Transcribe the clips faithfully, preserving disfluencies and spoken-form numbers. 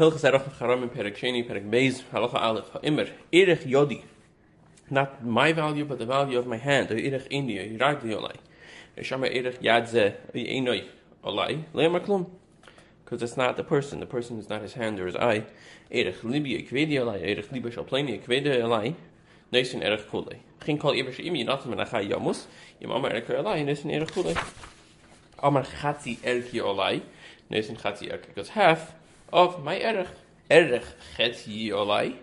Hilchas Erech Haramim, Perek Sheni, Perek Beis, Halacha Aleph, Ha'imr, Erech Yodi, not my value, but the value of my hand, Erech Indi, Yerag Li Olai, Reshama Erech Yad Zeh, Einoi Olai, Le'amar Klum, because it's not the person, the person is not his hand or his eye, Erech Libi, Ekvedi Olai, Erech Libi Shalpleni, Ekvedi Olai, Neisin Erech Kulei, Chin Kol Iber She'imi, Yinatam Menachai Yamus, Yimama Erech Olai, Neisin Erech Kulei, Amar Chatzi Erech Olai, Neisin Chatzi Erech, because half of my erech, erech chetzi olai,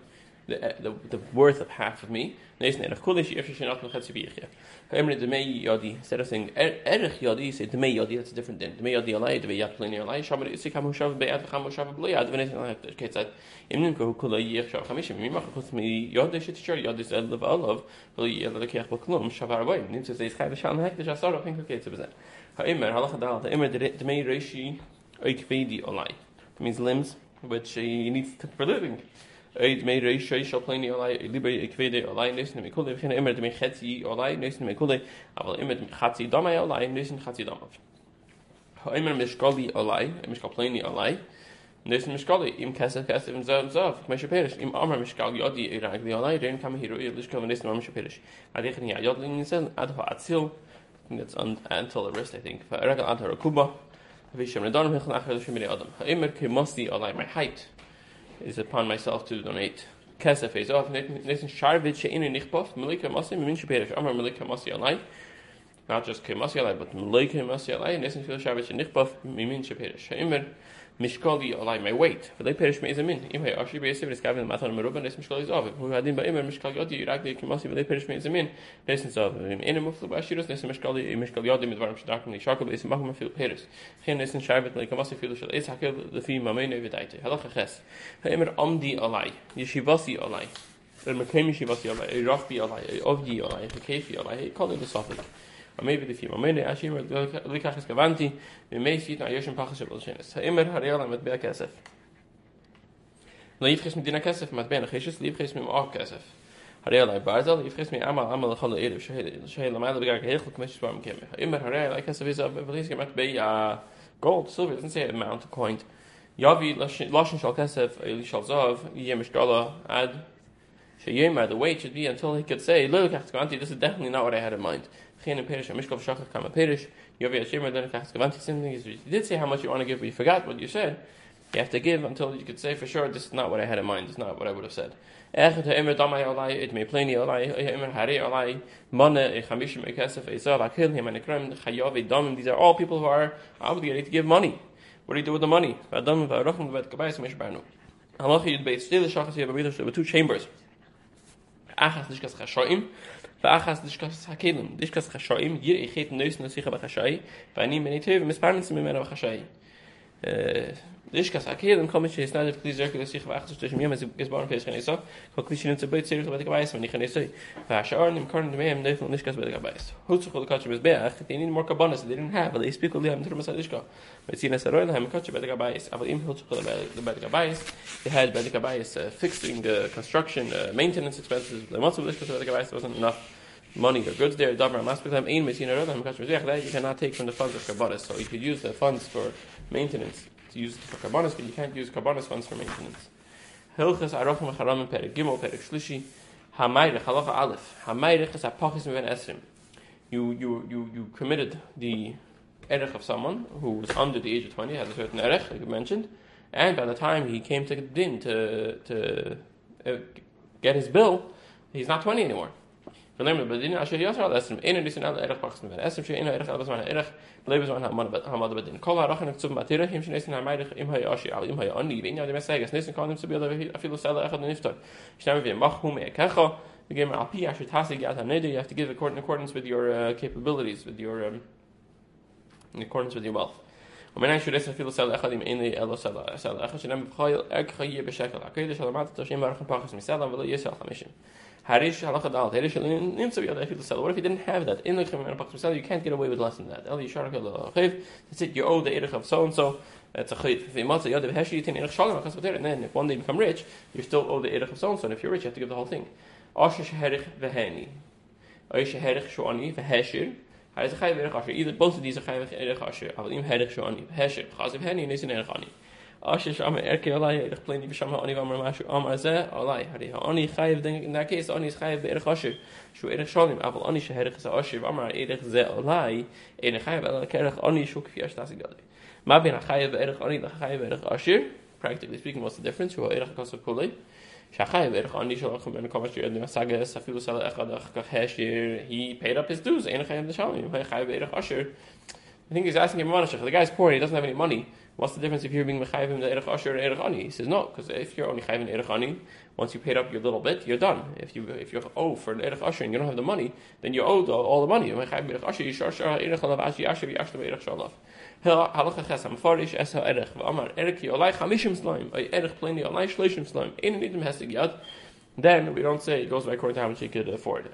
the the worth of half of me. Instead of saying erech yodi, say demei yodi. That's a different thing. Demei yodi olai, demei yad pleni olai. Shamar isik hamushav beyad hamushav beyad. When it's like that, it's like imnim kohu kulay yechshav chamishim. Mimach chutz mi yodi shitishar yodi zed levalav kulay yelakech b'klum shavar boy. Nimtz zeis chayv shalom hekdesh asar. I think okay, it's a bit. Ha'imr halachadal. Ha'imr demei reishi oikvedi olai. Means limbs, which he needs to, for living. That's un- until the wrist, I think. My height is upon myself to donate. Not just Kemasi alai, but Malay Kemasi alai, Nesin Phil Shavich and Nichbov, Mimin Shapirish, Haimer, Mishkoli alai, my weight. But they perish me as a min. Imhe Ashi Basiv is Gavin Matan Maruba, Nesin Shkoli is off. Who had him by Immer, Mishkalioti, Iraqi Kemasi, but they perish me as a min. Nesin of him in a Muflu Bashiros, Nesin Mishkoli, Mishkalioti, Midvaram Shakni, Shakul, is Mahama Phil Peris. Him Nesin Shavit, like Kemasi Phil Shal, is Hakil, the Fee Mamene Vidite, Halaches, Haimer Omdi alai, Yeshivasi alai, the Makemi Shivasi alai, Rafi alai, Ovdi alai, the Kafi alai, call it the Sophic. Maybe the few men actually were like as Gavanti, we may see now Yoshin Pachashable Chenis. Immer Harialam at Beakasef. Leave his Medina Casef, Matben, Hishis, leave his Mim Ark Casef. Harialai Barzal, if his me Amal Amal Holo Ed of Shahid, Shahilamad Begakil, Commission from Kim. Immer Harialai Casef is of Belize at Bay gold, silver, doesn't say amount, coined. Yavi Loshin Shal Casef, Elishalzov, Yemish Gala, Ad. The weight should be until he could say, "Look, this is definitely not what I had in mind." You did say how much you want to give, but you forgot what you said. You have to give until you could say for sure, "This is not what I had in mind. This is not what I would have said." These are all people who are obligated to give money. What do you do with the money? You have two chambers. Achas diskas chashoim, v'achas diskas hakelim. Diskas chashoim, yir echet neus nasicha b'chashai, v'ani menitev misparnitz mimena b'chashai. Diskas hakelim, kol mish yisnad v'kli zirk nasicha v'achas t'shem yom esbarn peish chaneso, kol kli shinut zebeit tzirich v'dekabayis v'nichanesoi, v'ashar nimkarn d'meim neifel nishkas v'dekabayis. Hutzuchol kachem bezbeach, they need more kabbanas that they didn't have, but they speak only on the Turmas HaDishka. V'tzina saroy l'hem kachem v'dekabayis, avol im hutzuchol v'dekabayis, they had v'dekabayis fixing the construction, uh, maintenance expenses, v'lematzu v'dishkas v'dekabayis, wasn't enough money or goods there. Davar must become ein v'tzina roy l'hem kachem bezbeach, that you cannot take from the funds of kabbanas, so you could use the funds for maintenance. To use it for Karbonis, but you can't use Karbonis funds for maintenance. Hilchas Arachim Haramim Perek Gimel Perek Shlishi Hamayrich Halacha Aleph Hamayrich is Apachis Meven Esrim. You you you you committed the erech of someone who was under the age of twenty, has a certain erech, like you mentioned, and by the time he came to the din to to uh, get his bill, he's not twenty anymore. You have to give in accordance with your uh, capabilities, with your um, in accordance with your wealth. What if you didn't have that? You can't get away with less than that. That's it, you owe the erech of so-and-so. That's a chayv. And then if one day you become rich, you still owe the erech of so-and-so. And if you're rich, you have to give the whole thing. Either both of these are chayv erech asher. In that case, Oni is chayiv be'erich asher, shu erich shalim. Aval Oni sheherich is asher, v'amar erich ze olai, erich chayiv el kerich Oni shu k'fiyash tasi gadol. Ma bin chayiv be'erich Oni l'chayiv be'erich asher. Practically speaking, what's the difference? Who erich kasav kulei? He paid up his dues. I think he's asking him, the guy's poor and he doesn't have any money. What's the difference if you're being mechayiv him the erich asher or erich ani? He says no, because if you're only chayiv in erich ani, once you paid up your little bit, you're done. If you if you're owe for the erich asher and you don't have the money, then you're owed all the money. Halacha ches hamfarish es haerich v'amar erich yolai chamishim slaim or erich pleni yolai shleishim slaim. Ein nidem hesig yad. Then we don't say it goes by according to how much he could afford.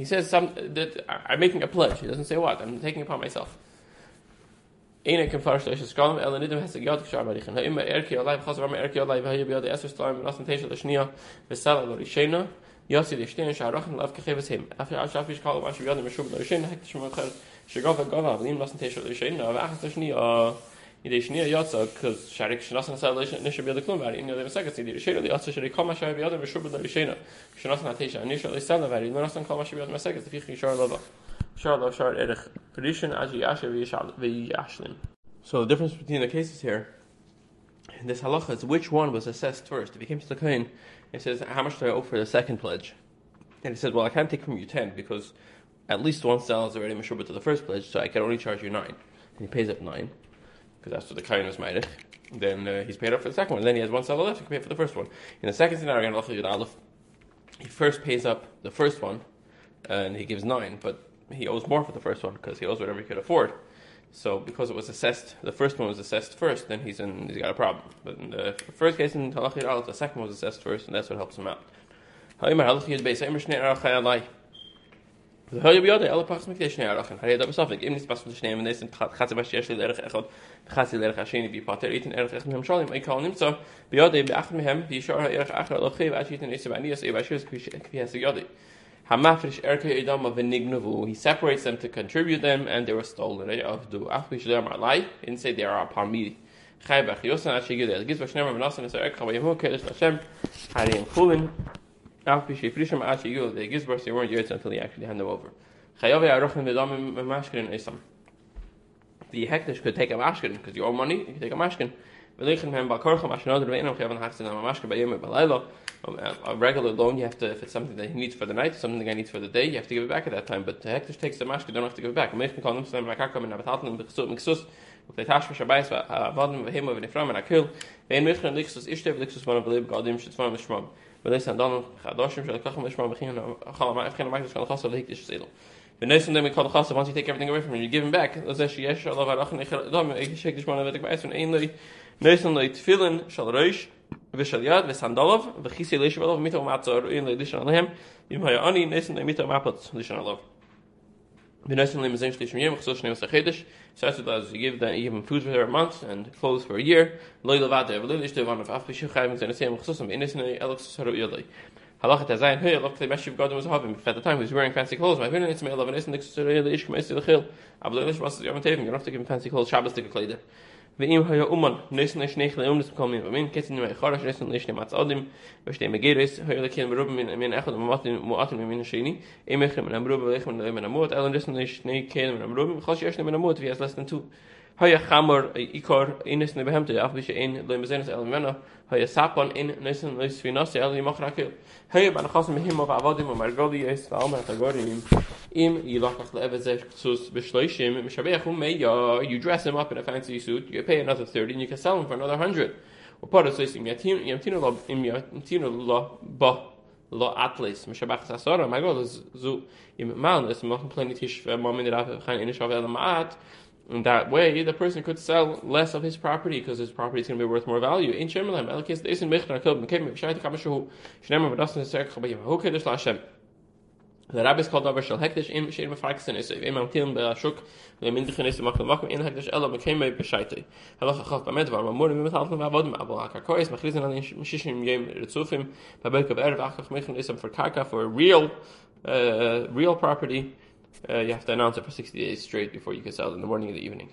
He says some, that I'm making a pledge. He doesn't say what. I'm taking it upon myself. Einer kann verstehen, dass kaum alle nicht mehr sagen, dass ich arbeite. Ich habe immer erklärt, Allah hat gesagt, erklärt, Allah hat ja die erste Stunde und lassen Tisch der Schnier, wir sagen, wir schöner. Ja, sie die stehen, scharach und auf gegeben haben. After I shall fish call, was wir haben schon durch schön, ich schon mal gehört. Schau, wir gehen auf, nehmen lassen Tisch der Schnier, aber ach, der Schnier, die Schnier ja so, cuz scharach lassen lassen nicht wieder kommen, weil in der Sache sie die Schnier, die erste Schnier kommen, schau, wir haben schon durch schön. Schon lassen Tisch, nicht lassen, weil nur lassen kommen, wir haben gesagt, dass ich schon Allah. So the difference between the cases here, this halacha is which one was assessed first. If he came to the kohen, it says, how much do I owe for the second pledge? And he said, well, I can't take from you ten because at least one sell is already meshubah to the first pledge, so I can only charge you nine. And he pays up nine because that's what the kohen was ma'irich. Then uh, he's paid up for the second one. And then he has one sell left to pay for the first one. In the second scenario, he first pays up the first one and he gives nine, but he owes more for the first one because he owes whatever he could afford. So because it was assessed, the first one was assessed first, then he's in, he's got a problem. But in the first case in Halachiyat Aleph, the second one was assessed first, and that's what helps him out. He separates them to contribute them, and they were stolen. He didn't say they are upon me. They give birth, they weren't yours until he actually handed them over. The hektish could take a mashkin, because you owe money, you can take a mashkin. A regular loan, you have to, if it's something that he needs for the night, something the guy needs for the day, you have to give it back at that time. But the hektish takes the mashkin, you don't have to give it back. Once you take everything away from him, you give him back. You give them, you give them food for a month and clothes for a year. At the time he was wearing fancy clothes. My opinion, it's my love, and it's the you don't have to give him fancy clothes. Shabbos take a clothes. If he has less than two. Haya chamor ikor inis nebehemte afbishe ein lo mezenes el mena haya sapon in nesen lo svinas el machrakel haya ban khas mehim va avadim o margodi es va amar tagorim im yilakh levezes sus beshleishim mishabekhum ya. You dress him up in a fancy suit, you pay another thirty and you can sell him for another hundred. O para soisim yatim yamtino lo im yamtino lo ba lo atlas mishabakh sasara magol zu im man es machen planetisch moment da kein in shavel maat. In that way, the person could sell less of his property because his property is going to be worth more value. In Shemelam, Elkis, Daisen, Mechna, Kilb, Mekem, Shai, Kamashu, Shnemer, Vadas, and Serk, Chabayim, Hokedesh, Lashem. The rabbis called over shel hekdesh in shein mefraksin is im amtim b'ashuk le'mindichen is makol makom in hekdesh elo mekemei b'shaitei halacha chaf b'med v'amamurim b'metaltim v'avodim abol hakarkois mechlizin alin shishim yom ritzufim b'belkav erev achach mechin isam for karka for real uh, real property. Uh, you have to announce it for sixty days straight before you can sell it in the morning and the evening.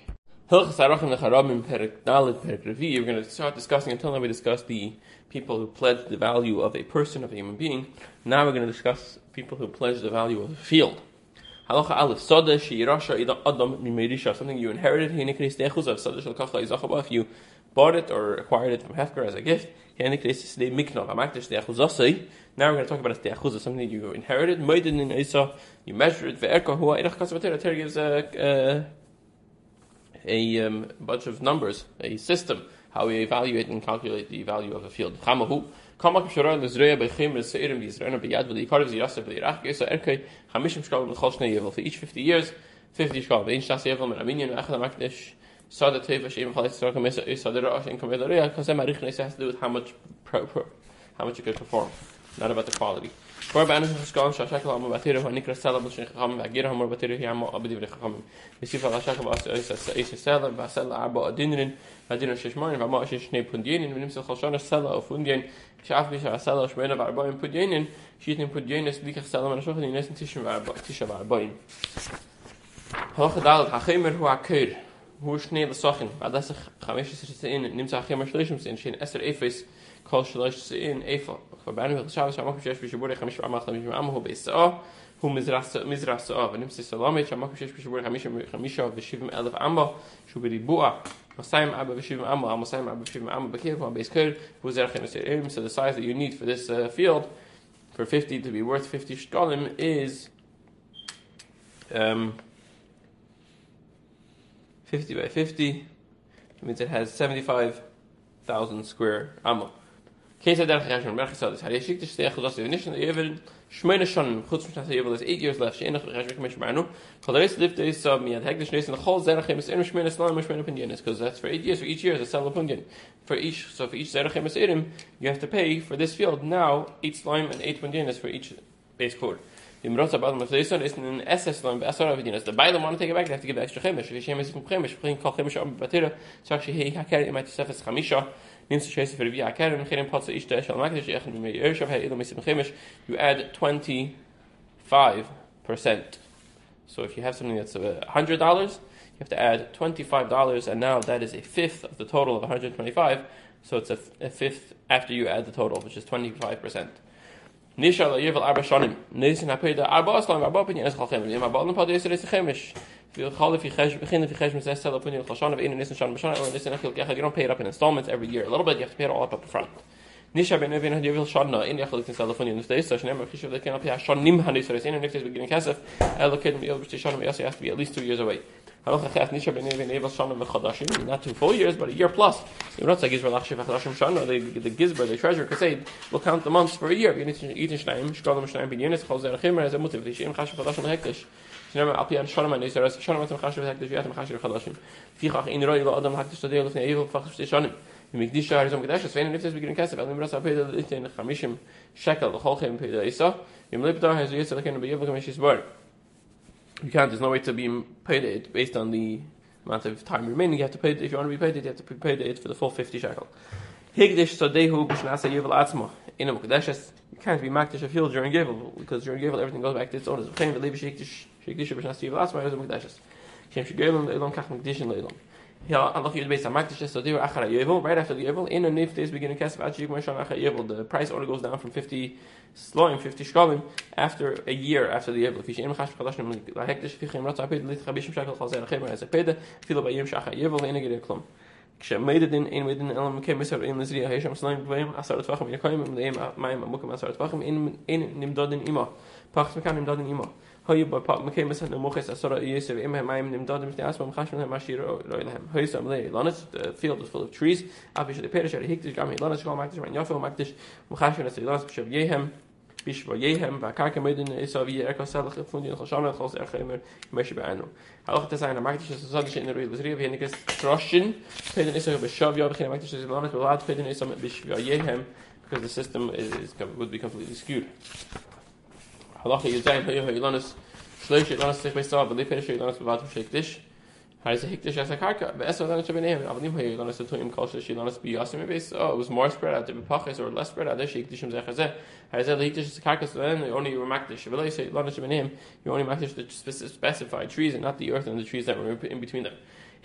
Hilchos Arachim leCharabim Perek Dalet Perek Revi. We're going to start discussing until now. We discussed the people who pledged the value of a person, of a human being. Now we're going to discuss people who pledged the value of a field. Halacha Aleph Sodeh Sheirasha Adam Mimerisha. Something you inherited. Hinekris Techus of Sodeh Shel Kafla Izachaba. If you bought it or acquired it from Hefker as a gift, Hinekris Sdei Miknov Amakdish Techusasei. Now we're going to talk about Techus, something you inherited. Moedin in Isa. You measure it. Ve'erka Hua Irach Kasavatera. Terah gives a. Uh, a um, bunch of numbers, a system, how we evaluate and calculate the value of a field. For each fifty years, fifty shkalim. It has to do with how much, pro, pro, how much you could perform, not about the quality. Kol shalosh in eifel. For Banu Shabbos, Shamak Shesh Bishibur, Hamish Amat Hamish Amahu Beisah, who Mizrasa Mizrasa, and Nimsi Salome, Shamak Shesh Bishibur, Hamish Hamisha, Vishivim Elf Amma, Shubiribua, Masaim Abba Vishivim Amma, Masaim Abba Vishivim Amma, Bakirma Beiskur, Huzerachim Serim. So the size that you need for this uh, field, for fifty to be worth fifty shkalim, is um, fifty by fifty. It means it has seventy-five thousand square amma. Eight years left. Because that's for eight years. For each year is a sell opinion. For each, so for each zerachem eseirim, you have to pay for this field now eight slime and eight punyanis for each base cord. The Bailam want to take it back, they have to give extra chemish. If chemish is from chemish, bring call chemish on batera. So actually, he hakar it might save as chamisha. Means to chase for the hakar and chelim pots each day shall magnish. You add twenty five percent. So if you have something that's a hundred dollars, you have to add twenty five dollars, and now that is a fifth of the total of one hundred twenty five. So it's a, a fifth after you add the total, which is twenty five percent. Nisha la yevel arba shanim. Nisin hapeda arba aslam arba opinion es chalchem. Yem arba alun padi eser es chemish. Vil chal if yechesh bechin if yechesh mises sel opinion chalshan of in nisin shan b'shan or nisin achil kechad. You don't pay it up in installments every year. A little bit you have to pay it all up up front. Nisha ben evin had yevel shanna in yachil nisin sel opinion of days. So shneim archishav they cannot pay hashanim hanisar es in and if days beginning kasef allocated me elbrish shanam yes you have to be at least two years away. Halacha chas nisha ben evin yevel shanam v'chadashim not two full years but a year plus. The Gizber, the treasurer, could say, we'll count the months for a year. You can't, there's no way to be paid it based on the amount of time remaining, you have to pay it. If you want to be paid it, you have to pay it for the full fifty shekel. Higdish sodehu b'shnasa yovel atzma. In a mukdeshes, you can't be makdish a field during yovel because during yovel everything goes back to its owners. V'chein v'leiv shikdish shikdish b'shnasa yovel atzma yovel mukdeshes. Shem shigelim leilom kach mukdishin leilom. Yeah, Allah yud beis hamakdish sodehu achar yovel. Right after the yovel, in a nif days beginning kesef atchiyuk moshan achar yovel. The price order goes down from fifty sloim, fifty shkalim after a year after the Yevil. Fishim chash kadashim la hektish fichim ratz apid lit chabishim shakel chazer chemer as a peda filo bayim shacha Yevil eneged klum. Kshem made it in in within elam kem misar in lizriya hesham sloim b'vayim asarat vachim yekayim b'vayim ma'im amukim asarat vachim in in nimdadin ima pachs mekanim nimdadin ima hoyu b'pak mekem misar nemoches asarat yesev im ma'im nimdadim shne asma mchashim ne mashir roilahem hoyu samle ilanis. The field is full of trees. Avishad perish at hektish gam ilanis shal maktish man yafel maktish mchashim as ilanis b'shav yehem. Because the system is, is, would be completely skewed. Halacha Yudayin Hayoha Ilanos Shloisha Ilanos Sech Beisav V'Lipein Shei Ilanos B'Vatum Sheikdish Hariz Hikdish Asakarka V'Eser Ilanos Shabinehim Avanim Hayoha Ilanos Satoyim Kol Shei Ilanos B'Yasim Beis. Oh, it was more spread out. The B'Pachis or less spread out. There Sheikdishim Zechazeh Hariz Hikdish Asakarka. So then you only were Makdish V'Lo Yisei Ilanos Shabinehim. You only Makdish the specified trees and not the earth and the trees that were in between them.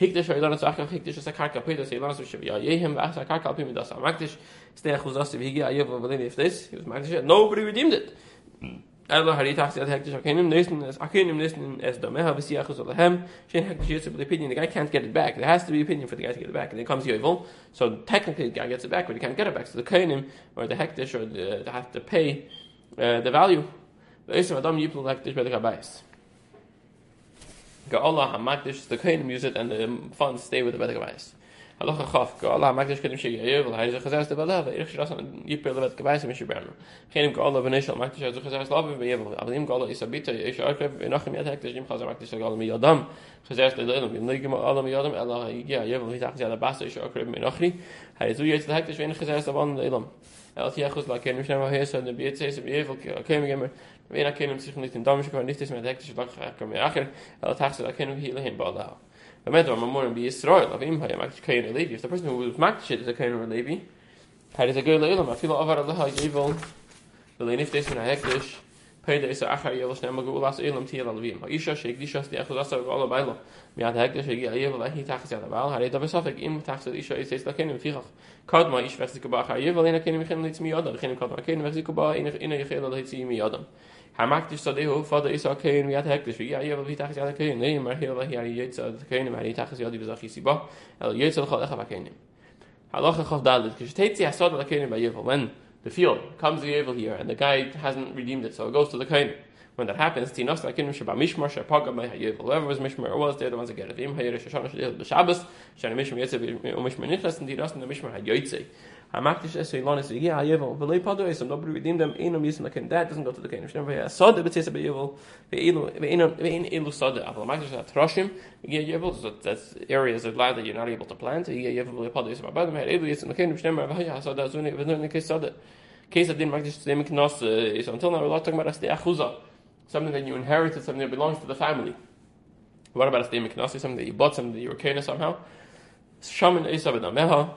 Hikdish Ilanos Achav Hikdish Asakarka Peidos Ilanos Shabiyayim Asakarka Alpim Midas Makdish Stei Chuzasi V'Higia Ayev V'Valini. If this he was Makdish, nobody redeemed it. Ella Haritax at Hector Akanim Nason as Akanim Nason as Domeha Visiachus of the Hem, Shane Hector with the opinion. The guy can't get it back. There has to be opinion for the guy to get it back. And then comes Yovel, so technically the guy gets it back, but he can't get it back. So the Kainim or the Hektish or the, they have to pay uh, the value. The Islam Adam Yipul Hektish by the Kabais. Ga'Allah Hamakdish, the Kainim use it and the funds stay with the Bedekabais. Halacha Chaf, Ga'Allah Hamakdish Kedim Shegi Ayovel, Haizu Chazaz Debalah, V'Irich Shirasam Yipir Levet Kabais, Mishir Bermer. Chenim Ga'Allah V'Nishal Makdish, Haizu Chazaz Lavim V'Yevel, Avalim Ga'Allah Isabita, Yish Arkev, V'Nachim Yad Hektish, Yim Chazar Makdish, Ga'Allah Miyadam, Chazaz Dedalim, V'Nigim Ga'Allah Miyadam, Elah Yigia Ayovel, Hitach Ziyad Abbas, Yish Arkev, V'Nachri, Haizu Yetz Hektish, V'In Chazaz Lavan Leilam. El Tiachus La Kenim Shem HaYesa, Nebietze, Yevel, Kenim Gemer, V'In Akenim Sichon Nitin Damishko, Nitis Med Hektish, V'Achar Kamir Acher, El Tachse La Kenim Hilahim Ba'Alah. If the person who was makdashit is a kain or a levi, how does it go le'ilam? I feel over Allah yevil the leiniftes min ha'hekdesh. Pay the isa achar yevil shnei magu ulas ilam tiyel alvim. Ha'isha sheikdishas diachudasa v'ala b'alam miad ha'hekdesh hegi yevil ahi tachas yad b'al. Harei davesafik im tachas isha iseis lakenim fichach kad ma ish v'chziku ba'achar yevil ina kenim ichem leitz miyadam ichem kad ma kenim v'chziku ba'ina ina yichel leitz miyadam. Hamakdish Sadehu, Father Isa Kain, Yat Hektish, Yayev, Vitach Yakain, Name, Mahila, Yates, Kain, Mahitach Yadi Vizakisiba, El Yatel Khalakain. Halacha Dalit, Kishtates, Yasod Lakain by Yevel. When the field comes to Yevel here and the guy hasn't redeemed it, so it goes to the Kain. When that happens, Tinos Lakin Shaba Mishmar, Shapaga, Mahayev, whoever was Mishmar was, they're the ones that get it. Im Hayerish Shana Shadil, the Shabbos, Shanamishim Yetze, Mishman Nitas, and Tinos and the Mishmar had Yotze. Hamakdish es Ilonis, yeah, Yevel, Belay Padoism, nobody redeemed them, Enum Yism Lakin, that doesn't go to the Kain. Sod the Betis of Yevel, the Enum Ilu Sod, Avalamakdish at Roshim, yeah, Yevel, that's areas of land that you're not able to plant, yeah, Yevel, Belay Padoism, Abadam, had Edu Yism Lakin, Shnemar, Vahaya, Sod, Azuni, Venunik Sod. Case of Din Makdish, Demiknos is until now we're not talking about Astea Chuzah. Something that you inherited, something that belongs to the family. What about a stem of something that you bought, something that you were kena somehow? Shaman Isa b'dameha,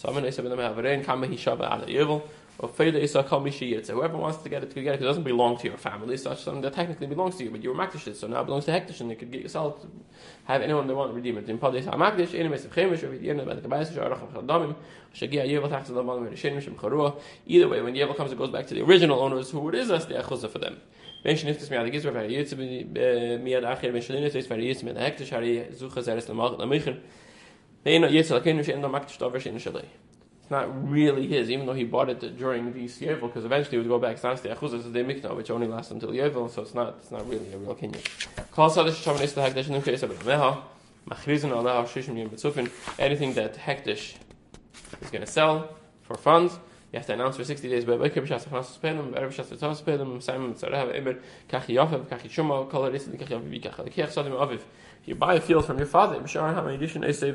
Shaman Isa b'dameha, v'rein kama hishava ala yevil, or feda Isa kol mishi yetze. Whoever wants to get it, could get it, it doesn't belong to your family, such something that technically belongs to you, but you were makdish it, so now it belongs to Hektish, and you could get yourself, to have anyone that wants to redeem it. In Padis HaMakdish, Enim Esav Chemish, or Vidiyena, Bad Kabayas, Sharacham Chadamim, Shagia Yevil, Tachs of Laman, Verishen, Mishim Charua. Either way, when Yevil comes, it goes back to the original owners, who it is as the Achuzah for them. Mention if this me adigis were variates miad acher mention if this variates me the hektish hari zucha zeres lamach lamichir. They not yet alakenu she endo makdish davish in shalei. It's not really his, even though he bought it during the Yovel, because eventually it would go back to the Achuzas of the Mikna, which only lasts until Yovel, so it's not it's not really a real kinyan. Kol sadish shaman is the hektish and nukheis abedmeha machrizin alah shishim yim betzufin. Anything that hektish is going to sell for funds, you have to announce for sixty days. But if you have you buy a field from your father, something that's going to come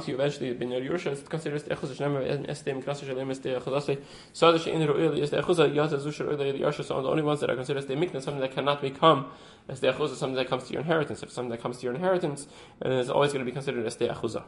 to you eventually. It's considered the only ones that are considered something that cannot become as the something that comes to your inheritance. If something that comes to your inheritance, and it's always going to be considered as the achuzah.